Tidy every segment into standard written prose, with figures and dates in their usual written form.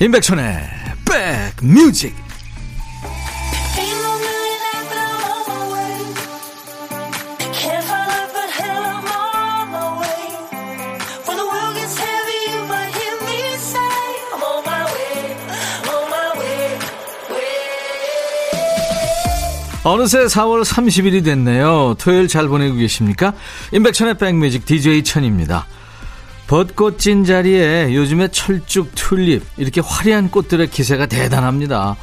임백천의 백뮤직. 어느새 4월 30일이 됐네요. 토요일 잘 보내고 계십니까? 임백천의 백뮤직 DJ 천입니다. 벚꽃 진 자리에 요즘에 철쭉, 튤립 이렇게 화려한 꽃들의 기세가 대단합니다.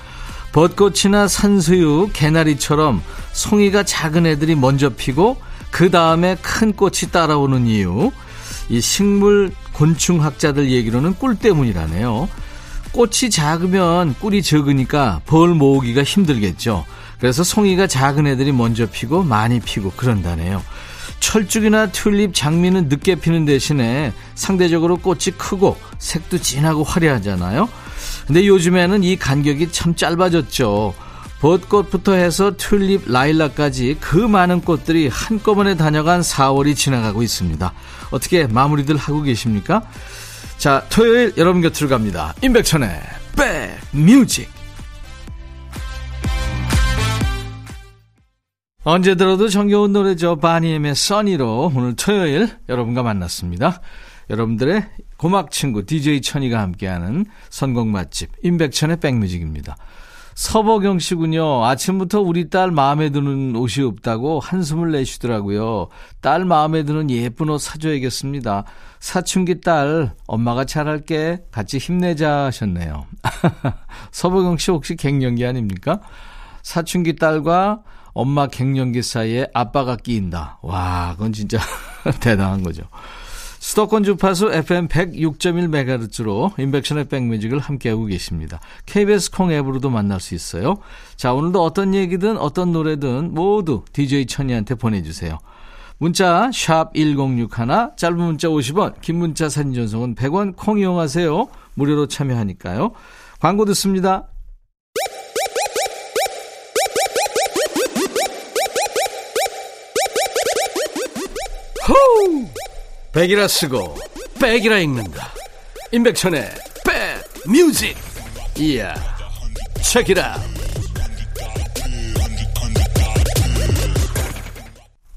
벚꽃이나 산수유, 개나리처럼 송이가 작은 애들이 먼저 피고 그 다음에 큰 꽃이 따라오는 이유, 이 식물 곤충학자들 얘기로는 꿀 때문이라네요. 꽃이 작으면 꿀이 적으니까 벌 모으기가 힘들겠죠. 그래서 송이가 작은 애들이 먼저 피고 많이 피고 그런다네요. 철쭉이나 튤립, 장미는 늦게 피는 대신에 상대적으로 꽃이 크고 색도 진하고 화려하잖아요. 근데 요즘에는 이 간격이 참 짧아졌죠. 벚꽃부터 해서 튤립, 라일락까지 그 많은 꽃들이 한꺼번에 다녀간 4월이 지나가고 있습니다. 어떻게 마무리들 하고 계십니까? 자, 토요일 여러분 곁으로 갑니다. 임백천의 백뮤직. 언제 들어도 정겨운 노래죠. 바니엠의 써니로 오늘 토요일 여러분과 만났습니다. 여러분들의 고막 친구 DJ 천이가 함께하는 선곡 맛집 임백천의 백뮤직입니다. 서보경 씨군요. 아침부터 우리 딸 마음에 드는 옷이 없다고 한숨을 내쉬더라고요. 딸 마음에 드는 예쁜 옷 사줘야겠습니다. 사춘기 딸 엄마가 잘할게 같이 힘내자 하셨네요. 서보경 씨 혹시 갱년기 아닙니까? 사춘기 딸과 엄마 갱년기 사이에 아빠가 끼인다. 와, 그건 진짜 대단한 거죠. 수도권 주파수 FM 106.1MHz로 인백션의 백뮤직을 함께하고 계십니다. KBS 콩 앱으로도 만날 수 있어요. 자, 오늘도 어떤 얘기든 어떤 노래든 모두 DJ 천이한테 보내주세요. 문자 샵 1061, 짧은 문자 50원, 긴 문자 사진 전송은 100원, 콩 이용하세요. 무료로 참여하니까요. 광고 듣습니다. 호우! 백이라 쓰고 백이라 읽는다. 임백천의 백뮤직. 이야, 체키라.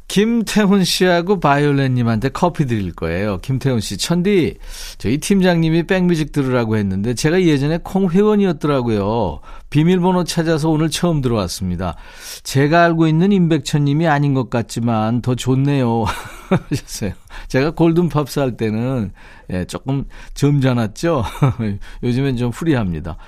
김태훈 씨하고 바이올렛님한테 커피 드릴 거예요. 김태훈 씨, 천디, 저희 팀장님이 백뮤직 들으라고 했는데 제가 예전에 콩 회원이었더라고요. 비밀번호 찾아서 오늘 처음 들어왔습니다. 제가 알고 있는 임백천님이 아닌 것 같지만 더 좋네요. 하셨어요. 제가 골든팝스 할 때는 조금 점잖았죠. 요즘엔 좀 후리합니다.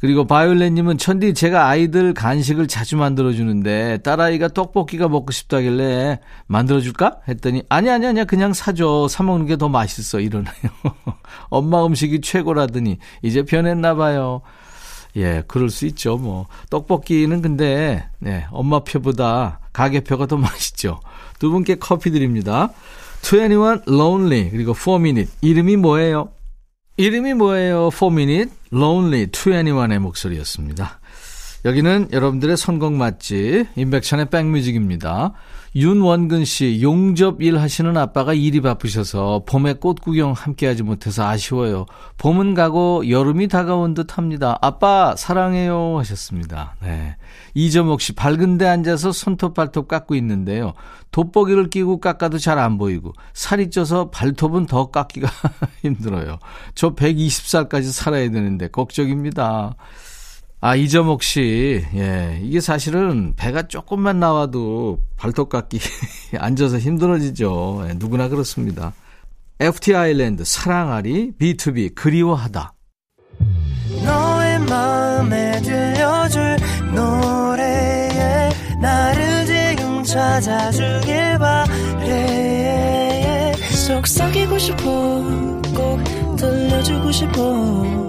그리고 바이올렛님은, 천디, 제가 아이들 간식을 자주 만들어주는데 딸아이가 떡볶이가 먹고 싶다길래 만들어줄까? 했더니 아니야 그냥 사줘. 사 먹는 게 더 맛있어 이러네요. 엄마 음식이 최고라더니 이제 변했나 봐요. 예, 그럴 수 있죠. 뭐 떡볶이는 근데 엄마 표보다 가게 표가 더 맛있죠. 두 분께 커피 드립니다. 21 Lonely 그리고 4 Minute. 이름이 뭐예요? 4 Minute, Lonely, 21의 목소리였습니다. 여기는 여러분들의 선곡 맛집 임백천의 백뮤직입니다. 윤원근 씨, 용접 일 하시는 아빠가 일이 바쁘셔서 봄에 꽃 구경 함께하지 못해서 아쉬워요. 봄은 가고 여름이 다가온 듯합니다. 아빠 사랑해요 하셨습니다. 네. 이점옥 씨, 밝은데 앉아서 손톱 발톱 깎고 있는데요. 돋보기를 끼고 깎아도 잘 안 보이고 살이 쪄서 발톱은 더 깎기가 힘들어요. 저 120살까지 살아야 되는데 걱정입니다. 아, 이점옥 씨, 예, 이게 사실은 배가 조금만 나와도 발톱 깎기 앉아서 힘들어지죠. 예, 누구나 그렇습니다. FT 아일랜드, 사랑아리, B2B, 그리워하다. 너의 마음에 들려줄 노래에 나를 지금 찾아주길 바래. 속삭이고 싶어, 꼭 들려주고 싶어.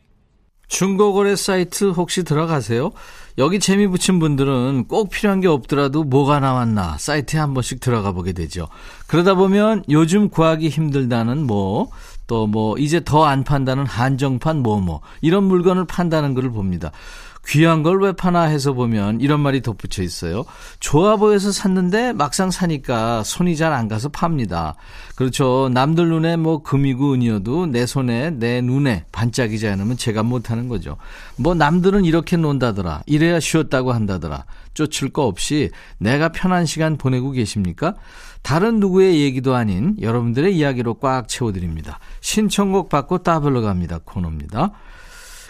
중고거래 사이트 혹시 들어가세요? 여기 재미 붙인 분들은 꼭 필요한 게 없더라도 뭐가 나왔나 사이트에 한 번씩 들어가 보게 되죠. 그러다 보면 요즘 구하기 힘들다는 뭐, 또 뭐 이제 더 안 판다는 한정판 뭐뭐 이런 물건을 판다는 걸 봅니다. 귀한 걸 왜 파나 해서 보면 이런 말이 덧붙여 있어요. 좋아 보여서 샀는데 막상 사니까 손이 잘 안 가서 팝니다. 그렇죠. 남들 눈에 뭐 금이고 은이어도 내 손에 내 눈에 반짝이지 않으면 제가 못하는 거죠. 뭐 남들은 이렇게 논다더라. 이래야 쉬었다고 한다더라. 쫓을 거 없이 내가 편한 시간 보내고 계십니까? 다른 누구의 얘기도 아닌 여러분들의 이야기로 꽉 채워드립니다. 신청곡 받고 따블러 갑니다. 코너입니다.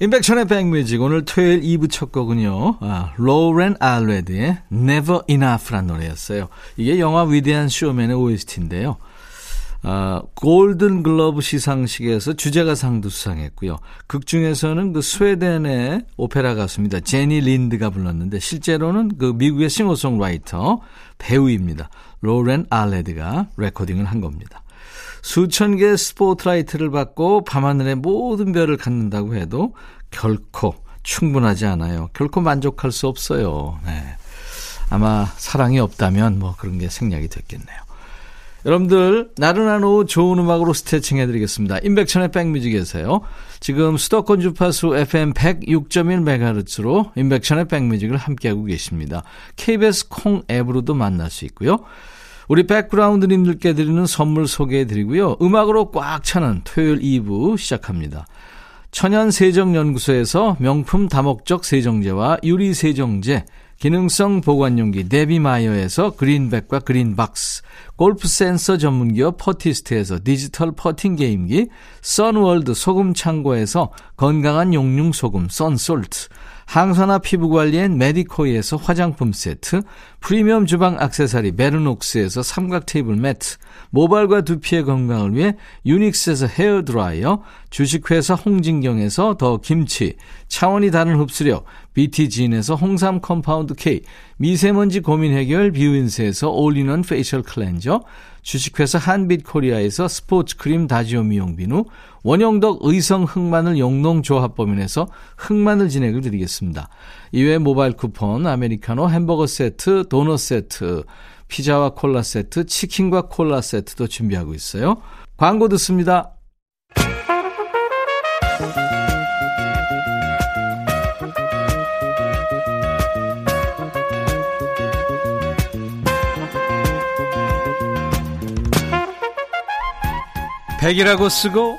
임백천의 백뮤직 오늘 토요일 2부 첫 곡은요, 로렌 알레드의 Never Enough란 노래였어요. 이게 영화 위대한 쇼맨의 OST인데요. 골든 글러브 시상식에서 주제가상도 수상했고요. 극 중에서는 그 스웨덴의 오페라 가수입니다. 제니 린드가 불렀는데 실제로는 그 미국의 싱어송라이터 배우입니다. 로렌 알레드가 레코딩을 한 겁니다. 수천 개의 스포트라이트를 받고 밤하늘의 모든 별을 갖는다고 해도 결코 충분하지 않아요. 결코 만족할 수 없어요. 네. 아마 사랑이 없다면 뭐 그런 게 생략이 됐겠네요. 여러분들 나른한 오후 좋은 음악으로 스트레칭 해드리겠습니다. 임백천의 백뮤직에서요. 지금 수도권 주파수 FM 106.1MHz로 임백천의 백뮤직을 함께하고 계십니다. KBS 콩 앱으로도 만날 수 있고요. 우리 백그라운드님들께 드리는 선물 소개해드리고요. 음악으로 꽉 차는 토요일 2부 시작합니다. 천연세정연구소에서 명품 다목적 세정제와 유리세정제, 기능성 보관용기 데비마이어에서 그린백과 그린박스, 골프센서 전문기업 퍼티스트에서 디지털 퍼팅게임기, 선월드 소금창고에서 건강한 용융소금 선솔트, 항산화 피부관리엔 메디코이에서 화장품 세트, 프리미엄 주방 액세서리 베르녹스에서 삼각 테이블 매트, 모발과 두피의 건강을 위해 유닉스에서 헤어드라이어, 주식회사 홍진경에서 더 김치, 차원이 다른 흡수력 BT진에서 홍삼 컴파운드 K, 미세먼지 고민 해결 뷰인스에서 올인원 페이셜 클렌저, 주식회사 한빛코리아에서 스포츠크림 다지오 미용비누, 원영덕 의성 흑마늘 영농조합법인에서 흑마늘 진행을 드리겠습니다. 이외에 모바일 쿠폰, 아메리카노, 햄버거 세트, 도넛 세트, 피자와 콜라 세트, 치킨과 콜라 세트도 준비하고 있어요. 광고 듣습니다. 백이라고 쓰고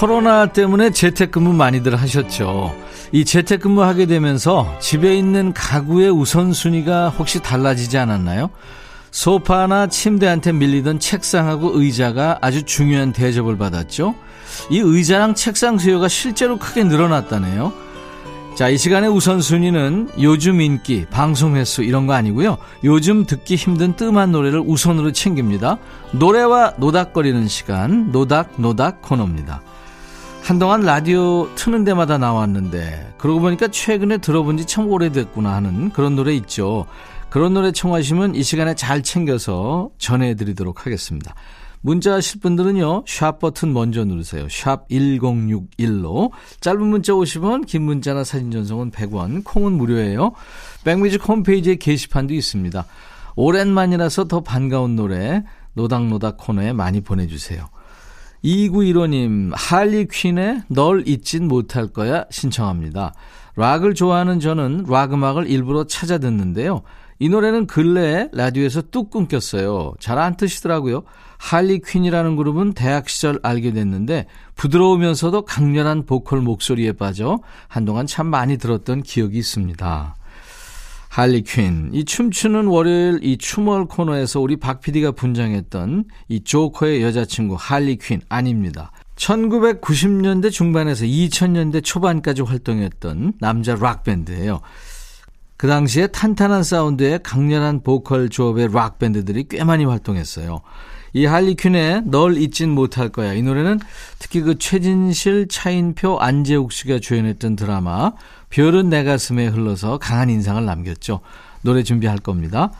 코로나 때문에 재택근무 많이들 하셨죠. 이 재택근무하게 되면서 집에 있는 가구의 우선순위가 혹시 달라지지 않았나요? 소파나 침대한테 밀리던 책상하고 의자가 아주 중요한 대접을 받았죠. 이 의자랑 책상 수요가 실제로 크게 늘어났다네요. 자, 이 시간의 우선순위는 요즘 인기, 방송 횟수 이런 거 아니고요. 요즘 듣기 힘든 뜸한 노래를 우선으로 챙깁니다. 노래와 노닥거리는 시간, 노닥노닥 코너입니다. 한동안 라디오 트는 데마다 나왔는데 그러고 보니까 최근에 들어본 지 참 오래됐구나 하는 그런 노래 있죠. 그런 노래 청하시면 이 시간에 잘 챙겨서 전해드리도록 하겠습니다. 문자 하실 분들은요. 샵 버튼 먼저 누르세요. 샵 1061로 짧은 문자 50원, 긴 문자나 사진 전송은 100원, 콩은 무료예요. 백뮤직 홈페이지에 게시판도 있습니다. 오랜만이라서 더 반가운 노래 노닥노닥 코너에 많이 보내주세요. 2915님, 할리퀸의 널 잊진 못할 거야 신청합니다. 락을 좋아하는 저는 락 음악을 일부러 찾아 듣는데요. 이 노래는 근래에 라디오에서 뚝 끊겼어요. 잘 안 뜨시더라고요. 할리퀸이라는 그룹은 대학 시절 알게 됐는데 부드러우면서도 강렬한 보컬 목소리에 빠져 한동안 참 많이 들었던 기억이 있습니다. 할리퀸, 이 춤추는 월요일 이 춤월 코너에서 우리 박 PD가 분장했던 이 조커의 여자친구 할리퀸 아닙니다. 1990년대 중반에서 2000년대 초반까지 활동했던 남자 락밴드예요. 그 당시에 탄탄한 사운드에 강렬한 보컬 조합의 락밴드들이 꽤 많이 활동했어요. 이 할리퀸의 널 잊진 못할 거야. 이 노래는 특히 그 최진실, 차인표, 안재욱 씨가 주연했던 드라마 별은 내 가슴에 흘러서 강한 인상을 남겼죠. 노래 준비할 겁니다.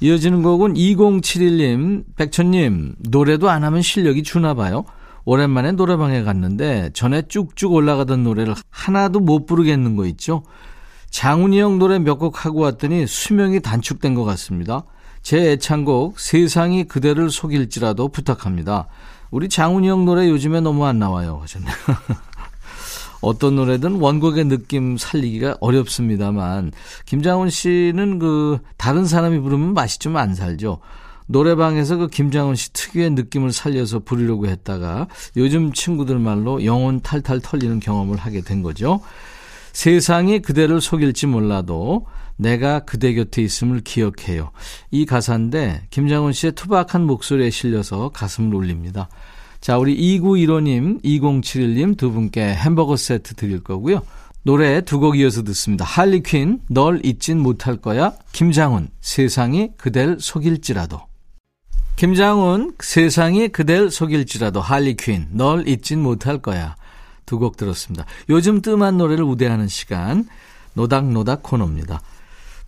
이어지는 곡은 2071님, 백천님, 노래도 안 하면 실력이 주나 봐요. 오랜만에 노래방에 갔는데 전에 쭉쭉 올라가던 노래를 하나도 못 부르겠는 거 있죠. 장훈이 형 노래 몇 곡 하고 왔더니 수명이 단축된 것 같습니다. 제 애창곡 세상이 그대를 속일지라도 부탁합니다. 우리 장훈이 형 노래 요즘에 너무 안 나와요 하셨네요. 어떤 노래든 원곡의 느낌 살리기가 어렵습니다만 김장훈 씨는 그 다른 사람이 부르면 맛이 좀 안 살죠. 노래방에서 그 김장훈 씨 특유의 느낌을 살려서 부르려고 했다가 요즘 친구들 말로 영혼 탈탈 털리는 경험을 하게 된 거죠. 세상이 그대를 속일지 몰라도 내가 그대 곁에 있음을 기억해요. 이 가사인데 김장훈 씨의 투박한 목소리에 실려서 가슴을 울립니다. 자, 우리 2915님, 2071님 두 분께 햄버거 세트 드릴 거고요. 노래 두 곡 이어서 듣습니다. 할리퀸, 널 잊진 못할 거야. 김장훈, 세상이 그댈 속일지라도. 김장훈, 세상이 그댈 속일지라도. 할리퀸, 널 잊진 못할 거야. 두 곡 들었습니다. 요즘 뜸한 노래를 우대하는 시간, 노닥노닥 코너입니다.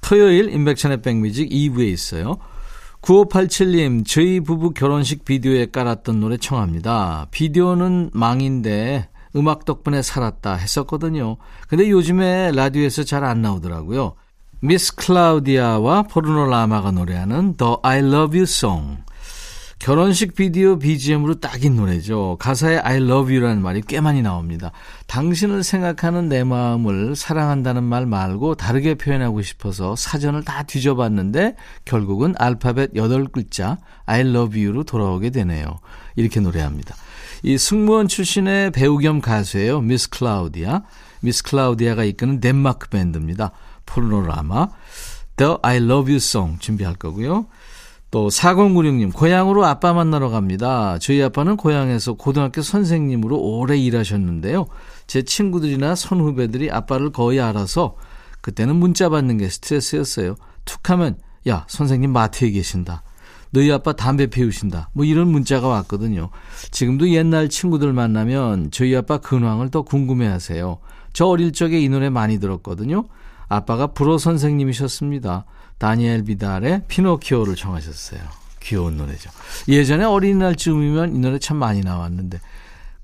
토요일 임백천의 백뮤직 2부에 있어요. 9587님, 저희 부부 결혼식 비디오에 깔았던 노래 청합니다. 비디오는 망인데 음악 덕분에 살았다 했었거든요. 근데 요즘에 라디오에서 잘 안 나오더라고요. 미스 클라우디아와 포르노 라마가 노래하는 The I Love You Song. 결혼식 비디오 BGM으로 딱인 노래죠. 가사에 I love you라는 말이 꽤 많이 나옵니다. 당신을 생각하는 내 마음을 사랑한다는 말 말고 다르게 표현하고 싶어서 사전을 다 뒤져봤는데 결국은 알파벳 8글자 I love you로 돌아오게 되네요. 이렇게 노래합니다. 이 승무원 출신의 배우 겸 가수예요. 미스 클라우디아. 미스 클라우디아가 이끄는 덴마크 밴드입니다. 포르노라마. The I love you song 준비할 거고요. 또 4096님, 고향으로 아빠 만나러 갑니다. 저희 아빠는 고향에서 고등학교 선생님으로 오래 일하셨는데요. 제 친구들이나 선후배들이 아빠를 거의 알아서 그때는 문자 받는 게 스트레스였어요. 툭하면 야, 선생님 마트에 계신다. 너희 아빠 담배 피우신다. 뭐 이런 문자가 왔거든요. 지금도 옛날 친구들 만나면 저희 아빠 근황을 더 궁금해하세요. 저 어릴 적에 이 노래 많이 들었거든요. 아빠가 불어 선생님이셨습니다. 다니엘 비달의 피노키오를 청하셨어요. 귀여운 노래죠. 예전에 어린이날쯤이면 이 노래 참 많이 나왔는데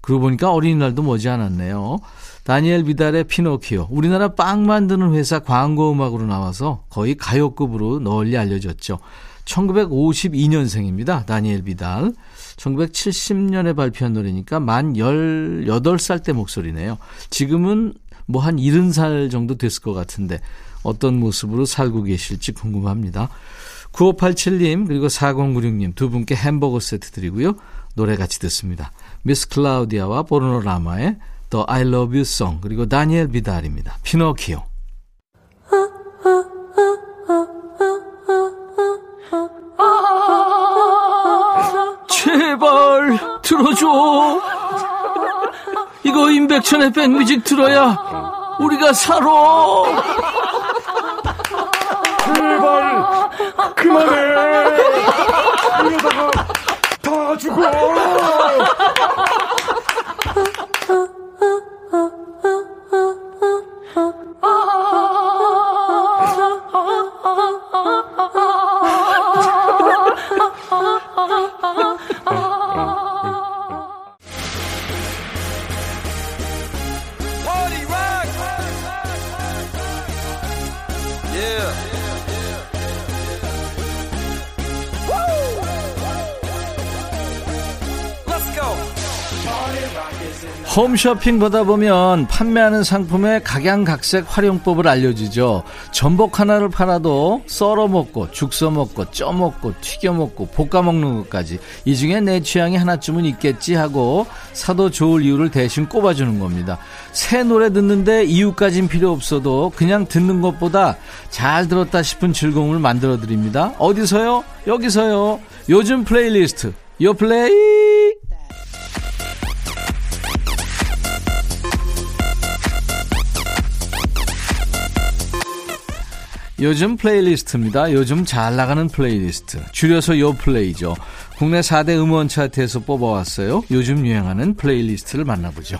그러고 보니까 어린이날도 머지않았네요. 다니엘 비달의 피노키오. 우리나라 빵 만드는 회사 광고음악으로 나와서 거의 가요급으로 널리 알려졌죠. 1952년생입니다. 다니엘 비달. 1970년에 발표한 노래니까 만 18살 때 목소리네요. 지금은 뭐 한 70살 정도 됐을 것 같은데 어떤 모습으로 살고 계실지 궁금합니다. 9587님 그리고 4096님 두 분께 햄버거 세트 드리고요. 노래 같이 듣습니다. 미스 클라우디아와 포르노 라마의 The I Love You Song 그리고 다니엘 비달입니다. 피노키오. 제발 들어줘. 이거 임백천의 백뮤직 들어야 우리가 살아. 제발 그만해. 이러다가 다 죽어. 홈쇼핑 보다 보면 판매하는 상품의 각양각색 활용법을 알려주죠. 전복 하나를 팔아도 썰어먹고 죽써먹고 쪄먹고 튀겨먹고 볶아먹는 것까지 이 중에 내 취향이 하나쯤은 있겠지 하고 사도 좋을 이유를 대신 꼽아주는 겁니다. 새 노래 듣는데 이유까진 필요 없어도 그냥 듣는 것보다 잘 들었다 싶은 즐거움을 만들어드립니다. 어디서요? 여기서요. 요즘 플레이리스트 요플레이. 요즘 플레이리스트입니다. 요즘 잘 나가는 플레이리스트, 줄여서 요플레이죠. 국내 4대 음원 차트에서 뽑아왔어요. 요즘 유행하는 플레이리스트를 만나보죠.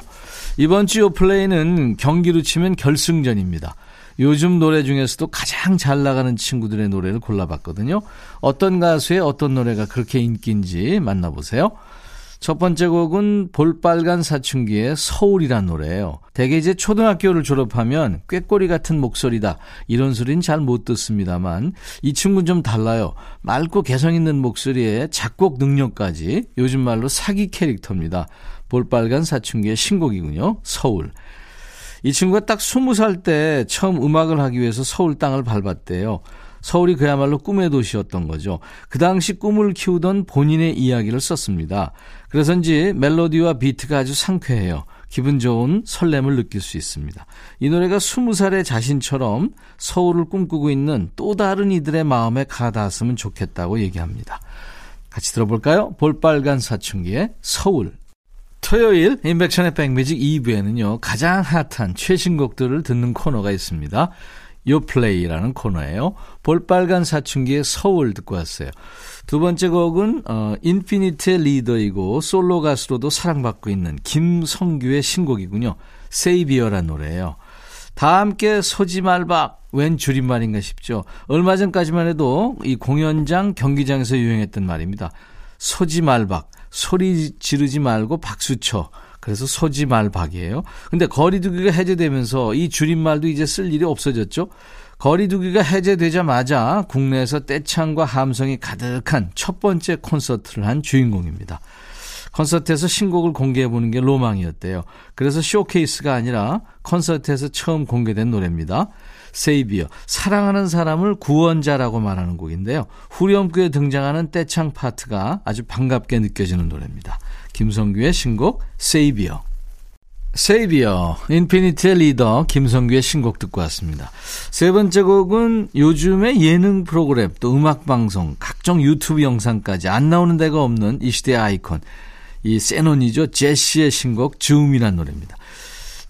이번 주 요플레이는 경기로 치면 결승전입니다. 요즘 노래 중에서도 가장 잘 나가는 친구들의 노래를 골라봤거든요. 어떤 가수의 어떤 노래가 그렇게 인기인지 만나보세요. 첫 번째 곡은 볼빨간 사춘기의 서울이란 노래예요. 대개 이제 초등학교를 졸업하면 꾀꼬리 같은 목소리다, 이런 소리는 잘 못 듣습니다만 이 친구는 좀 달라요. 맑고 개성 있는 목소리에 작곡 능력까지, 요즘 말로 사기 캐릭터입니다. 볼빨간 사춘기의 신곡이군요. 서울. 이 친구가 딱 20살 때 처음 음악을 하기 위해서 서울 땅을 밟았대요. 서울이 그야말로 꿈의 도시였던 거죠. 그 당시 꿈을 키우던 본인의 이야기를 썼습니다. 그래서인지 멜로디와 비트가 아주 상쾌해요. 기분 좋은 설렘을 느낄 수 있습니다. 이 노래가 20살의 자신처럼 서울을 꿈꾸고 있는 또 다른 이들의 마음에 가닿았으면 좋겠다고 얘기합니다. 같이 들어볼까요? 볼빨간 사춘기의 서울. 토요일 인백션의 백뮤직 2부에는요, 가장 핫한 최신곡들을 듣는 코너가 있습니다. 요플레이라는 코너예요. 볼빨간 사춘기의 서울 듣고 왔어요. 두 번째 곡은 인피니트의 리더이고 솔로 가수로도 사랑받고 있는 김성규의 신곡이군요. 세이비어라는 노래예요. 다 함께 소지말박, 웬 줄임말인가 싶죠. 얼마 전까지만 해도 이 공연장, 경기장에서 유행했던 말입니다. 소지말박, 소리 지르지 말고 박수쳐. 그래서 소지말박이에요. 근데 거리두기가 해제되면서 이 줄임말도 이제 쓸 일이 없어졌죠. 거리두기가 해제되자마자 국내에서 떼창과 함성이 가득한 첫 번째 콘서트를 한 주인공입니다. 콘서트에서 신곡을 공개해보는 게 로망이었대요. 그래서 쇼케이스가 아니라 콘서트에서 처음 공개된 노래입니다. 세이비어, 사랑하는 사람을 구원자라고 말하는 곡인데요. 후렴구에 등장하는 떼창 파트가 아주 반갑게 느껴지는 노래입니다. 김성규의 신곡 세이비어. 세이비어, 인피니트의 리더 김성규의 신곡 듣고 왔습니다. 세 번째 곡은 요즘의 예능 프로그램, 또 음악방송, 각종 유튜브 영상까지 안 나오는 데가 없는 이 시대의 아이콘, 이 세논이죠. 제시의 신곡 줌이라는 노래입니다.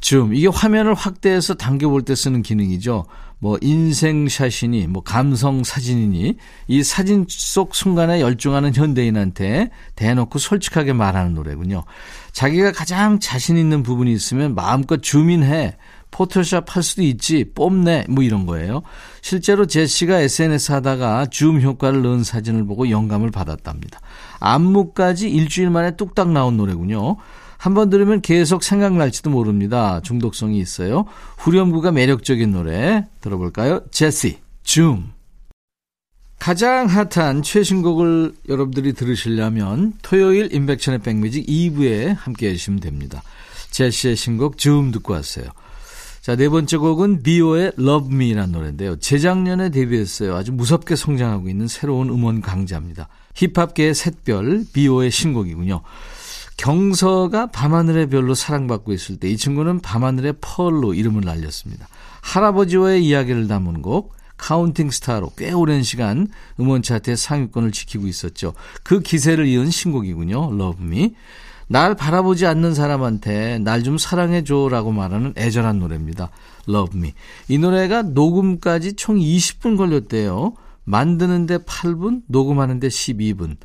줌, 이게 화면을 확대해서 당겨볼 때 쓰는 기능이죠. 뭐 인생샷이니 뭐 감성사진이니 이 사진 속 순간에 열중하는 현대인한테 대놓고 솔직하게 말하는 노래군요. 자기가 가장 자신 있는 부분이 있으면 마음껏 줌인해, 포토샵 할 수도 있지, 뽐내, 뭐 이런 거예요. 실제로 제시가 SNS 하다가 줌 효과를 넣은 사진을 보고 영감을 받았답니다. 안무까지 일주일 만에 뚝딱 나온 노래군요. 한번 들으면 계속 생각날지도 모릅니다. 중독성이 있어요. 후렴구가 매력적인 노래 들어볼까요? 제시, 줌. 가장 핫한 최신곡을 여러분들이 들으시려면 토요일 인백션의 백뮤직 2부에 함께해 주시면 됩니다. 제시의 신곡 줌 듣고 왔어요. 자, 네 번째 곡은 비오의 Love Me라는 노래인데요. 재작년에 데뷔했어요. 아주 무섭게 성장하고 있는 새로운 음원 강자입니다. 힙합계의 샛별, 비오의 신곡이군요. 경서가 밤하늘의 별로 사랑받고 있을 때 이 친구는 밤하늘의 펄로 이름을 날렸습니다. 할아버지와의 이야기를 담은 곡, 카운팅 스타로 꽤 오랜 시간 음원 차트의 상위권을 지키고 있었죠. 그 기세를 이은 신곡이군요. Love Me. 날 바라보지 않는 사람한테 날 좀 사랑해줘라고 말하는 애절한 노래입니다. Love Me. 이 노래가 녹음까지 총 20분 걸렸대요. 만드는데 8분, 녹음하는데 12분.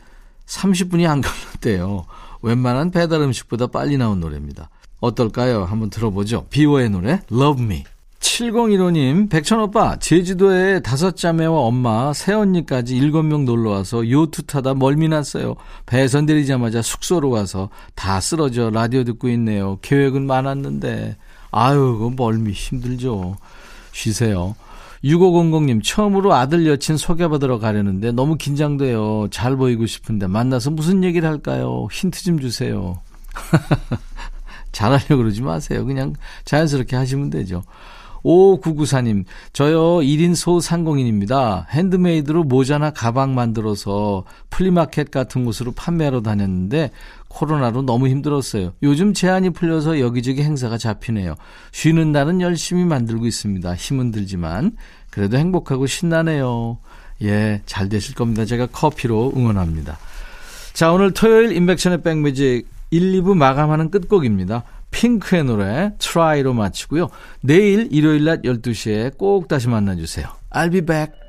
30분이 안 걸렸대요. 웬만한 배달 음식보다 빨리 나온 노래입니다. 어떨까요? 한번 들어보죠. 비오의 노래 Love Me. 7015님, 백천오빠, 제주도에 5자매와 엄마, 새언니까지 7명 놀러와서 요트 타다 멀미 났어요. 배선 내리자마자 숙소로 가서 다 쓰러져 라디오 듣고 있네요. 계획은 많았는데. 아유, 그거 멀미 힘들죠. 쉬세요. 6500님, 처음으로 아들 여친 소개받으러 가려는데 너무 긴장돼요. 잘 보이고 싶은데 만나서 무슨 얘기를 할까요? 힌트 좀 주세요. 잘하려고 그러지 마세요. 그냥 자연스럽게 하시면 되죠. 5994님, 저요 1인 소상공인입니다. 핸드메이드로 모자나 가방 만들어서 플리마켓 같은 곳으로 판매하러 다녔는데 코로나로 너무 힘들었어요. 요즘 제한이 풀려서 여기저기 행사가 잡히네요. 쉬는 날은 열심히 만들고 있습니다. 힘은 들지만 그래도 행복하고 신나네요. 예, 잘 되실 겁니다. 제가 커피로 응원합니다. 자, 오늘 토요일 인백션의 백뮤직 1, 2부 마감하는 끝곡입니다. 핑크의 노래 Try로 마치고요. 내일 일요일 낮 12시에 꼭 다시 만나주세요. I'll be back.